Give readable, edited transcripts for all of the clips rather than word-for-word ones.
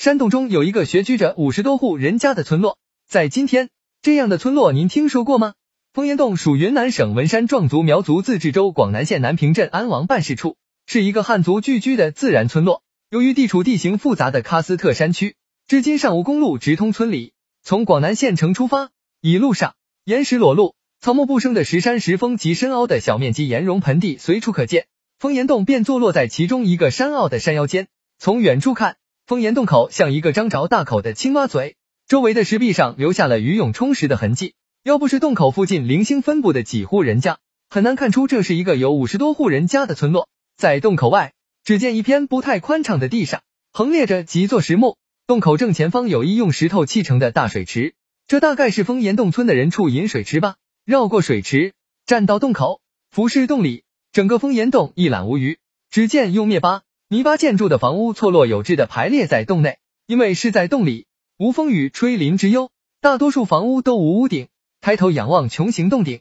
山洞中有一个学居着50多户人家的村落，在今天，这样的村落您听说过吗？烽烟洞属云南省文山壮族苗族自治州广南县南平镇安王办事处，是一个汉族聚居的自然村落。由于地处地形复杂的喀斯特山区，至今尚无公路直通村里。从广南县城出发，一路上岩石裸露、草木不生的石山石峰及深凹的小面积岩溶盆地随处可见，烽烟洞便坐落在其中一个山坳的山腰间。从远处看，烽烟洞口像一个张着大口的青蛙嘴，周围的石壁上留下了鱼涌充实的痕迹。要不是洞口附近零星分布的几户人家，很难看出这是一个有50多户人家的村落。在洞口外，只见一片不太宽敞的地上横列着几座石墓，洞口正前方有一用石头砌成的大水池，这大概是烽烟洞村的人畜饮水池吧。绕过水池，站到洞口，俯视洞里，整个烽烟洞一览无余。只见用泥巴建筑的房屋错落有致的排列在洞内，因为是在洞里，无风雨吹林之忧，大多数房屋都无屋顶。抬头仰望穹形洞顶，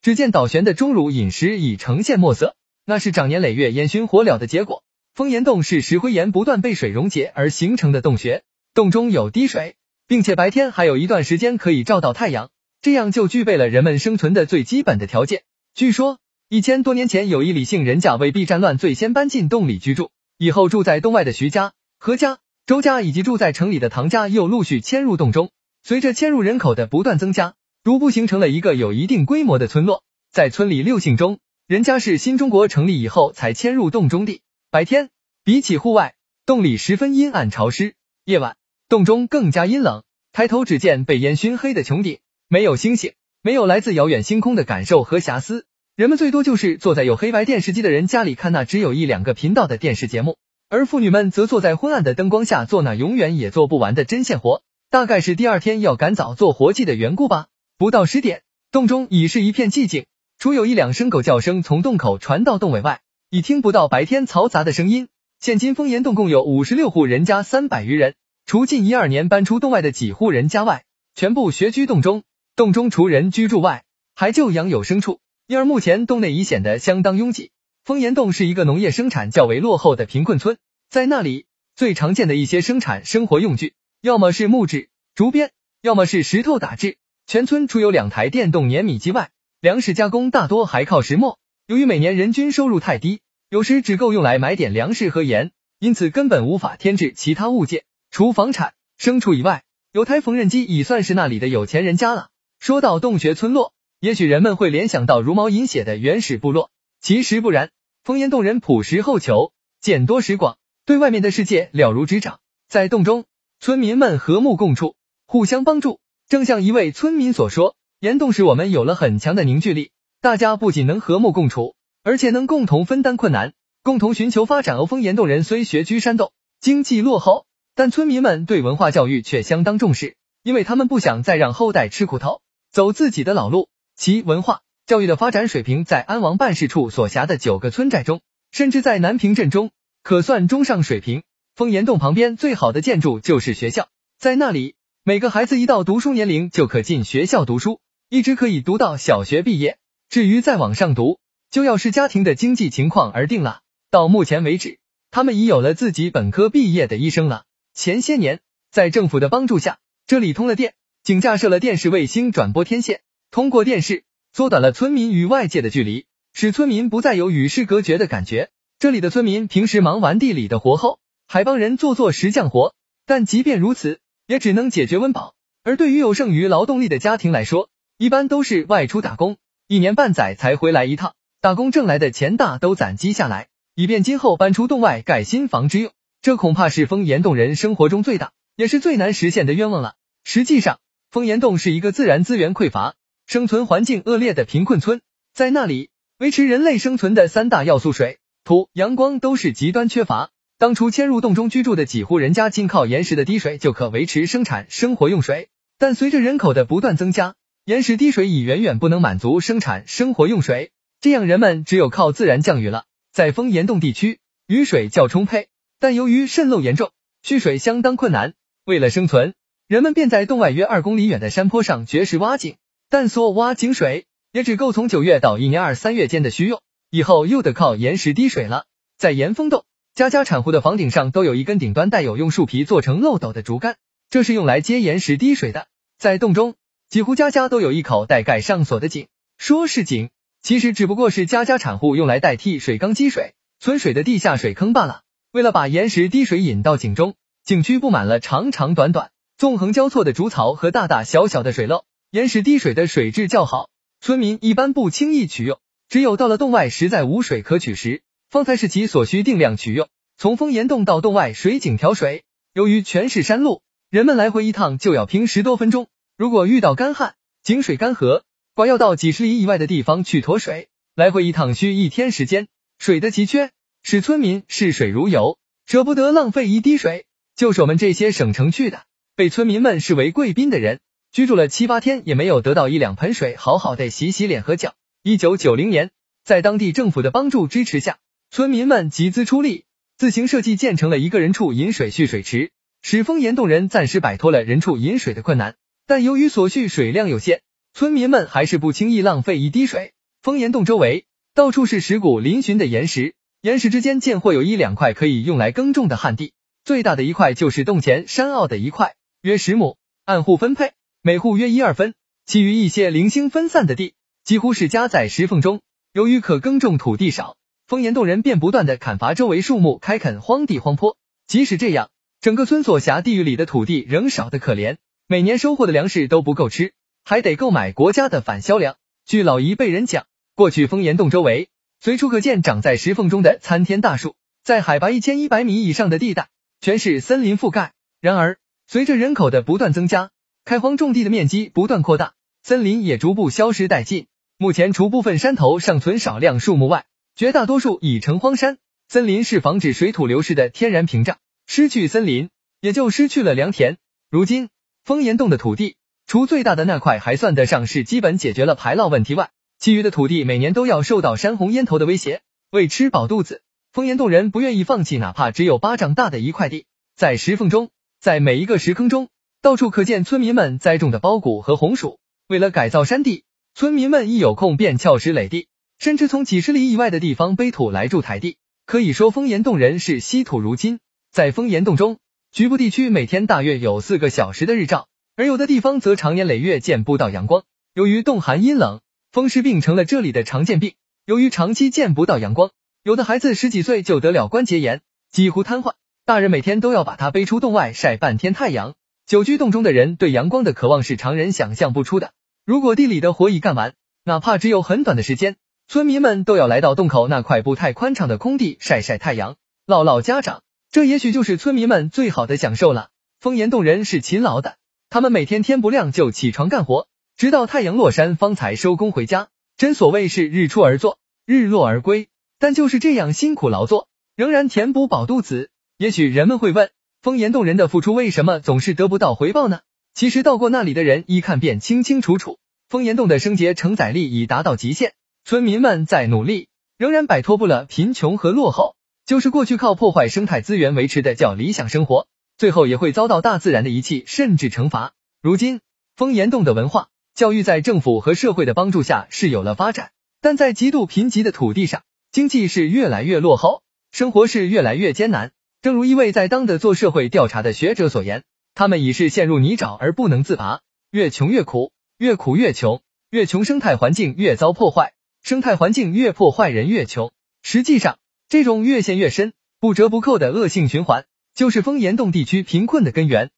只见倒悬的钟乳饮石已呈现墨色，那是长年累月烟熏火燎的结果。烽烟洞是石灰岩不断被水溶解而形成的洞穴，洞中有滴水，并且白天还有一段时间可以照到太阳，这样就具备了人们生存的最基本的条件。据说1000多年前有一李姓人家为避战乱，最先搬进洞里居住，以后住在洞外的徐家、何家、周家以及住在城里的唐家又陆续迁入洞中。随着迁入人口的不断增加，逐步形成了一个有一定规模的村落。在村里6姓中，人家是新中国成立以后才迁入洞中地。白天比起户外，洞里十分阴暗潮湿，夜晚洞中更加阴冷，抬头只见被烟熏黑的穹顶，没有星星，没有来自遥远星空的感受和遐思。人们最多就是坐在有黑白电视机的人家里看那只有1-2个频道的电视节目，而妇女们则坐在昏暗的灯光下做那永远也做不完的针线活，大概是第二天要赶早做活计的缘故吧。不到10点，洞中已是一片寂静，除有1-2声狗叫声从洞口传到洞尾外，已听不到白天嘈杂的声音。现今烽烟洞共有56户人家300余人，除近12年搬出洞外的几户人家外，全部学居洞中。洞中除人居住外，还就养有牲畜，因而目前洞内已显得相当拥挤。烽烟洞是一个农业生产较为落后的贫困村，在那里最常见的一些生产生活用具，要么是木质、竹编，要么是石头打制。全村除有2台电动碾米机外，粮食加工大多还靠石磨。由于每年人均收入太低，有时只够用来买点粮食和盐，因此根本无法添置其他物件。除房产、牲畜以外，有台缝纫机已算是那里的有钱人家了。说到洞穴村落，也许人们会联想到茹毛饮血的原始部落，其实不然。烽烟洞人朴实厚求，见多识广，对外面的世界了如指掌。在洞中，村民们和睦共处，互相帮助，正像一位村民所说，岩洞使我们有了很强的凝聚力，大家不仅能和睦共处，而且能共同分担困难，共同寻求发展。烽烟洞人虽学居山洞，经济落后，但村民们对文化教育却相当重视，因为他们不想再让后代吃苦头，走自己的老路。其文化教育的发展水平在安王办事处所辖的9个村寨中，甚至在南平镇中可算中上水平。烽烟洞旁边最好的建筑就是学校，在那里每个孩子一到读书年龄就可进学校读书，一直可以读到小学毕业，至于再往上读，就要视家庭的经济情况而定了。到目前为止，他们已有了自己本科毕业的医生了。前些年在政府的帮助下，这里通了电，竟架设了电视卫星转播天线，通过电视缩短了村民与外界的距离，使村民不再有与世隔绝的感觉。这里的村民平时忙完地里的活后，还帮人做石匠活，但即便如此，也只能解决温饱。而对于有剩余劳动力的家庭来说，一般都是外出打工，1年半载才回来一趟，打工挣来的钱大都攒积下来，以便今后搬出洞外盖新房之用。这恐怕是烽烟洞人生活中最大，也是最难实现的愿望了。实际上，烽烟洞是一个自然资源匮乏、生存环境恶劣的贫困村，在那里维持人类生存的3大要素水、土、阳光都是极端缺乏。当初迁入洞中居住的几户人家仅靠岩石的滴水就可维持生产生活用水，但随着人口的不断增加，岩石滴水已远远不能满足生产生活用水，这样人们只有靠自然降雨了。在烽烟洞地区，雨水较充沛，但由于渗漏严重，蓄水相当困难。为了生存，人们便在洞外约2公里远的山坡上掘石挖井，但所挖井水也只够从9月到1年2-3月间的需用，以后又得靠岩石滴水了。在岩峰洞家产户的房顶上都有一根顶端带有用树皮做成漏斗的竹竿，这是用来接岩石滴水的。在洞中，几乎家家都有一口带盖上锁的井，说是井，其实只不过是家产户用来代替水缸积水、存水的地下水坑罢了。为了把岩石滴水引到井中，井区布满了长长短短、纵横交错的竹槽和大大小小的水漏。岩石滴水的水质较好，村民一般不轻易取用，只有到了洞外实在无水可取时，方才是其所需定量取用。从风岩洞到洞外水井调水，由于全是山路，人们来回一趟就要拼10多分钟。如果遇到干旱，井水干涸，寡要到几十里以外的地方去驮水，来回一趟需1天时间。水的奇缺使村民视水如油，舍不得浪费一滴水。就是我们这些省城去的，被村民们视为贵宾的人，居住了7、8天也没有得到1、2盆水好好的洗洗脸和脚。1990年，在当地政府的帮助支持下，村民们集资出力，自行设计建成了1个人畜引水蓄水池，使风岩洞人暂时摆脱了人畜引水的困难。但由于所蓄水量有限，村民们还是不轻易浪费一滴水。风岩洞周围到处是石鼓嶙峋的岩石，岩石之间间或有1、2块可以用来耕种的旱地，最大的一块就是洞前山坳的一块，约10亩，按户分配，每户约1、2分，其余一些零星分散的地几乎是夹在石缝中。由于可耕种土地少，风岩洞人便不断地砍伐周围树木，开垦荒地荒坡。即使这样，整个村所辖地域里的土地仍少得可怜，每年收获的粮食都不够吃，还得购买国家的返销粮。据老一辈人讲，过去风岩洞周围随处可见长在石缝中的参天大树，在海拔1100米以上的地带全是森林覆盖。然而随着人口的不断增加，开荒种地的面积不断扩大，森林也逐步消失殆尽。目前除部分山头尚存少量树木外，绝大多数已成荒山。森林是防止水土流失的天然屏障，失去森林也就失去了良田。如今风岩洞的土地，除最大的那块还算得上是基本解决了排涝问题外，其余的土地每年都要受到山洪烟头的威胁。为吃饱肚子，风岩洞人不愿意放弃哪怕只有巴掌大的一块地。在石缝中，在每一个石坑中，到处可见村民们栽种的苞谷和红薯。为了改造山地，村民们一有空便撬石垒地，甚至从几十里以外的地方背土来筑台地。可以说风岩洞人是惜土如金。在风岩洞中，局部地区每天大约有4个小时的日照，而有的地方则长年累月见不到阳光。由于冻寒阴冷，风湿病成了这里的常见病。由于长期见不到阳光，有的孩子10几岁就得了关节炎，几乎瘫痪，大人每天都要把他背出洞外晒半天太阳。久居洞中的人对阳光的渴望是常人想象不出的。如果地里的活已干完，哪怕只有很短的时间，村民们都要来到洞口那块不太宽敞的空地晒晒太阳，唠唠家常。这也许就是村民们最好的享受了。风岩洞人是勤劳的，他们每天天不亮就起床干活，直到太阳落山方才收工回家。真所谓是日出而作，日落而归。但就是这样辛苦劳作，仍然填不饱肚子。也许人们会问，风岩洞人的付出为什么总是得不到回报呢？其实到过那里的人一看便清清楚楚，风岩洞的生节承载力已达到极限。村民们在努力，仍然摆脱不了贫穷和落后，就是过去靠破坏生态资源维持的叫理想生活，最后也会遭到大自然的遗弃甚至惩罚。如今，风岩洞的文化、教育在政府和社会的帮助下是有了发展，但在极度贫瘠的土地上，经济是越来越落后，生活是越来越艰难。正如一位在当地做社会调查的学者所言，他们已是陷入泥沼而不能自拔，越穷越苦，越苦越穷，越穷生态环境越遭破坏。生态环境越破坏，人越穷。实际上，这种越陷越深、不折不扣的恶性循环，就是风岩洞地区贫困的根源。